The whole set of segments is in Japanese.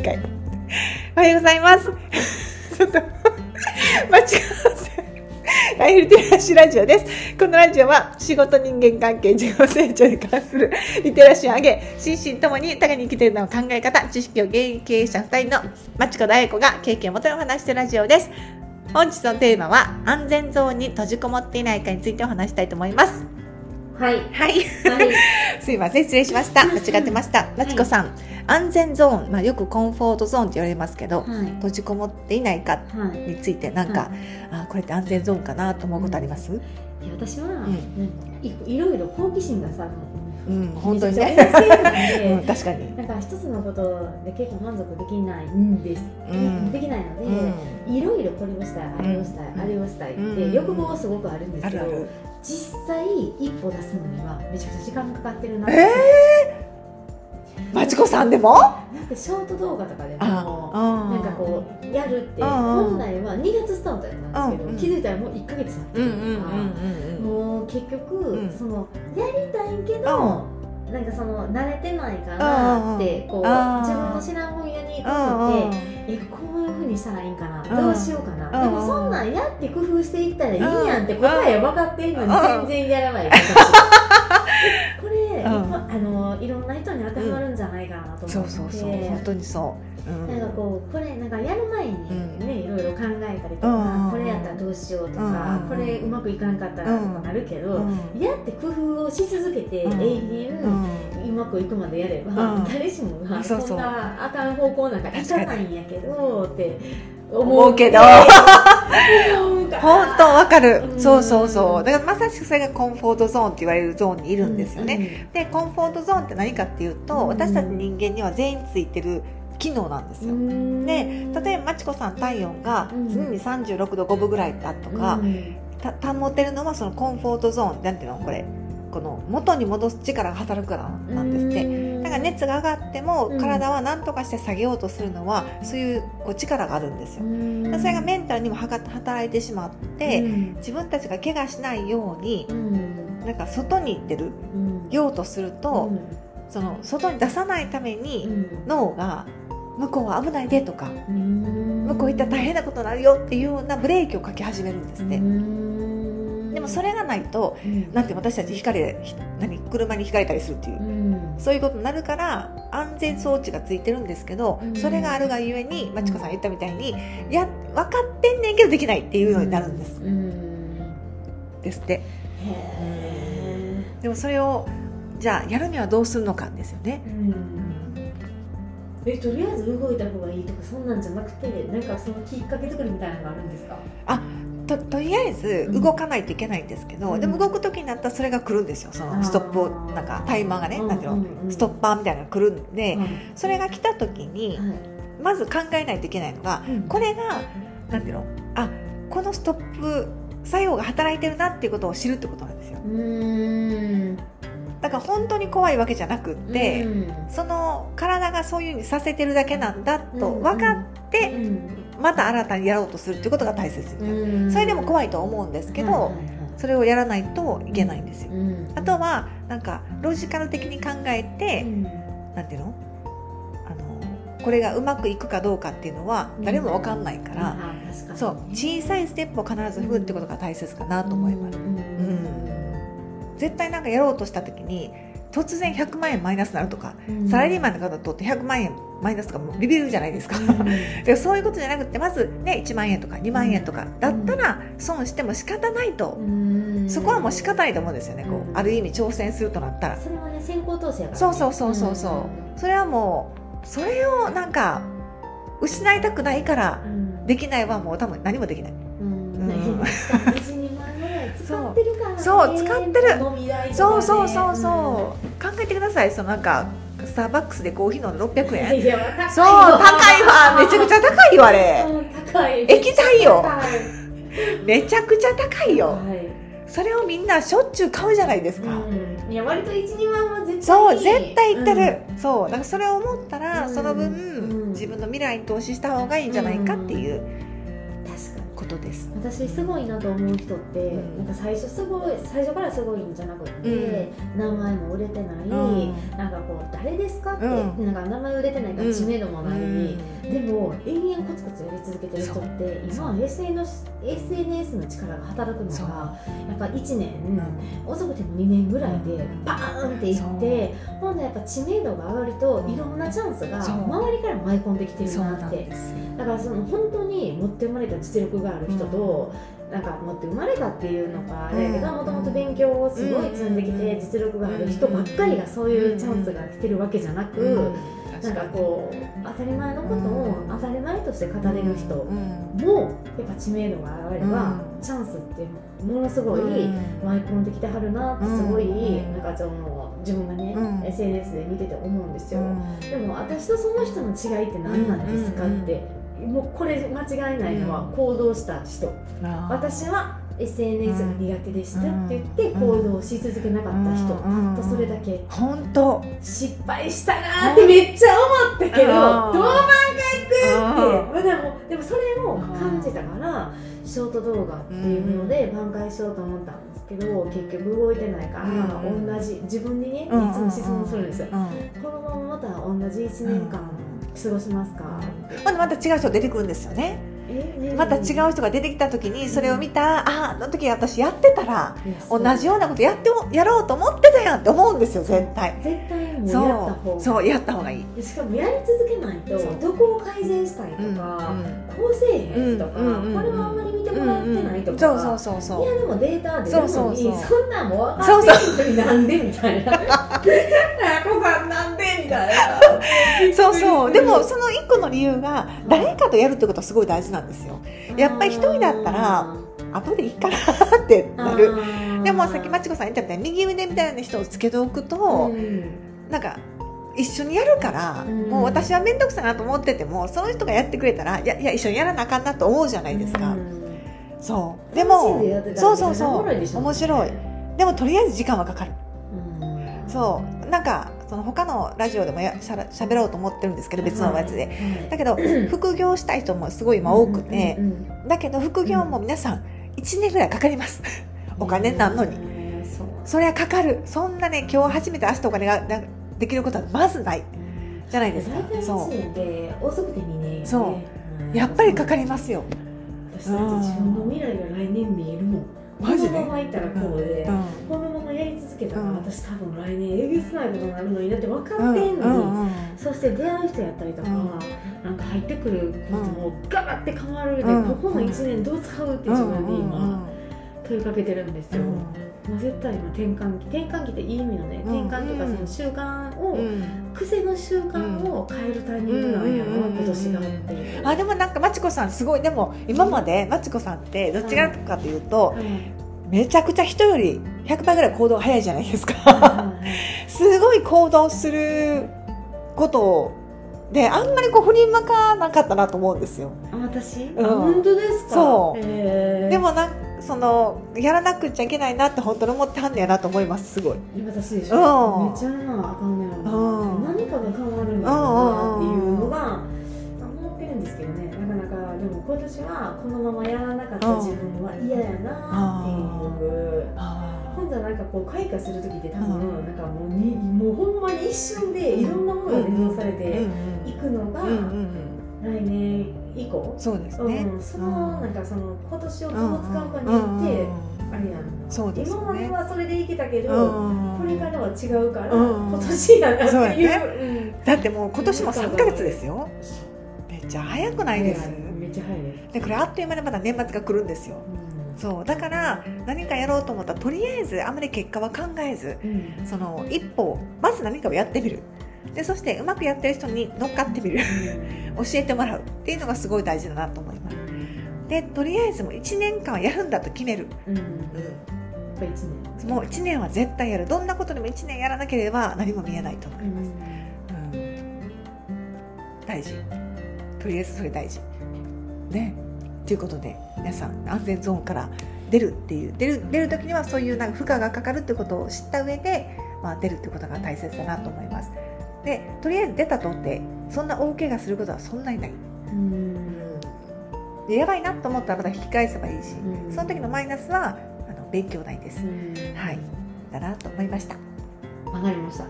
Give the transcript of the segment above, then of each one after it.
1回おはようございますちょっと間違わせライフリテラシーラジオです。このラジオは仕事、人間関係、自己成長に関するリテラシーを上げ、心身ともに互いに生きているのを考え方、知識を現役経営者2人のまちことあやこが経験をもとにお話しているラジオです。本日のテーマは安全ゾーンに閉じこもっていないかについてお話したいと思います。はいすいません、失礼しました、間違ってました。まちこさん、安全ゾーン、よくコンフォートゾーンって言われますけど、閉じこもっていないかについてなんか、これって安全ゾーンかなと思うことあります？いや、私は、いろいろ好奇心がさ、本当にね確かになんか一つのことで結構満足できないんです、できないので、いろいろこれをしたい、あれをしたい、あれをしたいって欲望はすごくあるんですけど、実際一歩出すのにはめちゃくちゃ時間かかってるなって。まちこさんでもなんかショート動画とかでもなんかこうやるって、本来は2月スタートやったんですけど、気づいたらもう1ヶ月経ってるとか、もう結局そのやりたいけどなんかその慣れてないかなって、こう自分の知らん分野に行くってこういう風にしたらいいんかな、どうしようかな、でもそんなんやって工夫していったらいいやんって答えは分かってるのに全然やらない。これいろんな人に当てはまるんじゃないかなと思って。そうそうそう、本当にそう。なんかこう、これなんかやる前にね、いろいろ考えたりとか、これやったらどうしようとか、これうまくいかんかったらとかなるけど、やって工夫をし続けて永遠うまくいくまでやれば、誰しもがそんなあかん方向なんかいかないんやけどって思うけど、本当わかる。そうそうそう。だからまさしくそれがコンフォートゾーンって言われるゾーンにいるんですよね。で、コンフォートゾーンって何かっていうと、私たち人間には全員ついてる機能なんですよ。で、例えばまちこさん、体温が常に36度5分ぐらいだとか、保てるのはそのコンフォートゾーン、なんていうのこれ。この元に戻す力が働くからなんですって。だから熱が上がっても体は何とかして下げようとするのは、そういうこう力があるんですよ。それがメンタルにも働いてしまって、自分たちが怪我しないようになんか外に行ってるようとすると、その外に出さないために脳が向こうは危ないでとか、向こう行ったら大変なことになるよっていうようなブレーキをかけ始めるんですって。でもそれがないと、なんて私たち車にひかれたりするっていう、そういうことになるから、安全装置がついてるんですけど、それがあるがゆえに、まちこさん言ったみたいに、分かってんねんけどできないっていうのになるんです、ですって。でもそれをじゃあやるにはどうするのかですよね。とりあえず動いた方がいいとか、そんなんじゃなくて、なんかそのきっかけ作りみたいなのがあるんですか？とりあえず動かないといけないんですけど、でも動く時になったらそれが来るんですよ。そのストップをなんかタイマーがね、なんていうの、ストッパーみたいなのが来るんで、それが来た時にまず考えないといけないのが、これがなんていうの、このストップ作用が働いてるなっていうことを知るってことなんですよ。だから本当に怖いわけじゃなくって、その体がそういうふうにさせてるだけなんだと分かって、また新たにやろうとするっていうことが大切みたいな。それでも怖いと思うんですけど、それをやらないといけないんですよ。あとはなんかロジカル的に考えて、なんていうの、これがうまくいくかどうかっていうのは誰も分かんないから、そう小さいステップを必ず踏むってことが大切かなと思います。絶対なんかやろうとした時に突然100万円マイナスになるとか、サラリーマンの方とって100万円マイナスとかもビビるじゃないですか。でそういうことじゃなくて、まず、ね、1万円とか2万円とかだったら損しても仕方ないと、そこはもう仕方ないと思うんですよね。こうある意味挑戦するとなったら、それはね、先行投資やからね。そうそれはもう、それをなんか失いたくないから、できないはもう多分何もできない。使ってるからね。そう使ってる。飲み代とかね。そう考えてください。そのなんかスターバックスでコーヒー飲んで600円。いやそう高いわ。めちゃくちゃ高いよあれ。高い。液体よ。めちゃくちゃ高いよ。それをみんなしょっちゅう買うじゃないですか。いや割と1、2万は絶対。そう絶対いってる。そうだからそれを思ったら、その分自分の未来に投資した方がいいんじゃないかっていう。ことです。私すごいなと思う人って、なんか最初からすごいんじゃなくて、名前も売れてない、なんかこう誰ですかって、なんか名前売れてないから知名度もないに、でも延々コツコツやり続けてる人って今 SNS の力が働くのがやっぱ1年、遅くても2年ぐらいでバーンっていって、今度やっぱ知名度が上がるといろんなチャンスが周りから舞い込んできてるなって。だからその本当に持って生まれた実力がある人と、なんか持って生まれたっていうのかあれだけど、もともと勉強をすごい積んできて実力がある人ばっかりがそういうチャンスが来てるわけじゃなく、なんかこう当たり前のことを当たり前として語れる人もやっぱ知名度が上がればチャンスってものすごい舞い込んできてはるなってすごいなんか自分がね、SNS で見てて思うんですよ。でも私とその人の違いって何なんですかって、もうこれ間違いないのは行動した人、私はSNS が苦手でしたって言って行動し続けなかった人とそれだけ。本当失敗したなってめっちゃ思ったけど、どう挽回って言って、でもそれを感じたからショート動画っていうので挽回しようと思ったんですけど、結局動いてないから同じ自分にねいつも質問するんですよ。このまままた同じ1年間過ごしますか、また違う人出てくるんですよね。また違う人が出てきた時にそれを見た、あの時私やってたら同じようなことやろうと思ってたやんって思うんですよ。絶対もうやった方がいい。しかもやり続けないとどこを改善したいとか、こうせえへんとか、これはあんまり見てもらってないとか、いやでもデータ出るのにそんなんも分かってるのになんでみたいな、あやこさんなんでみたいな。でもその一個の理由が誰かとやるってことはすごい大事なんですよ。やっぱり一人だったら後でいいかなってなる。でもさっきまちこさん言ったみたいに右腕みたいな人をつけておくと、なんか一緒にやるから、もう私は面倒くさいなと思っててもその人がやってくれたら、いや一緒にやらなあかんなと思うじゃないですか。でも面白い。でもとりあえず時間はかかる。なんかその他のラジオでも喋ろうと思ってるんですけど、別のやつで、だけど副業したい人もすごい今多くて、だけど副業も皆さん1年ぐらいかかりますお金なんのに、それはかかる。そんなね今日初めて明日お金ができることはまずないじゃないですか。遅くて2年、やっぱりかかりますよ。私たち自分の未来が来年見えるもん。このまま行ったらこうで、このままやり続けたら私多分来年えげつないことになるのになって分かってんのに、そして出会う人やったりとか、なんか入ってくることもガラッて変わるで、ここの1年どう使うって自分で今問いかけてるんですよ。もう絶対今転換期っていい意味のね、転換とかその習慣を、癖の習慣を変えるタイミングなんやろな今年がっていう。でもなんかまちこさんすごい。でも今までまちこさんってどっちがかというと、めちゃくちゃ人より100倍ぐらい行動早いじゃないですか。すごい行動することであんまりこう振りまかなかったなと思うんですよ。私、本当ですか。でもそのやらなくちゃいけないなって本当に思ってはんねやなと思います。すごい私でしょ、めっちゃやらなあかんねやろな、何かが変わるんだろうなっていうのが思ってるんですけどね。なかなかでも今年はこのままやらなかった自分は嫌やなっていう。今度はなんかこう開花する時って多分なんかもうほんまに一瞬でいろんなものが連動されていくのが来年以降、そうですね。その今年をどう使うかによってあれやんな。そうですね。今まではそれでいけたけど、これからは違うから今年やなっていう。だってもう今年も3ヶ月ですよ。めっちゃ早くないです。めっちゃ早いです。でこれあっという間にまだ年末が来るんですよ。そうだから何かやろうと思ったらとりあえずあまり結果は考えず、その一歩まず何かをやってみる。でそしてうまくやってる人に乗っかってみる教えてもらうっていうのがすごい大事だなと思います。でとりあえずもう1年間やるんだと決める、もう1年は絶対やる。どんなことでも1年やらなければ何も見えないと思います、大事。とりあえずそれ大事ね。ということで皆さん安全ゾーンから出るっていう出る時にはそういうなんか負荷がかかるってことを知った上で、出るってことが大切だなと思います。でとりあえず出たとってそんな大怪我することはそんなにない。やばいなと思ったらまた引き返せばいいし、うん、その時のマイナスは勉強代です、うん、はい、だなと思いました。わかりました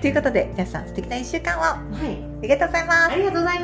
ということで皆さん素敵な1週間を、はい、ありがとうございます。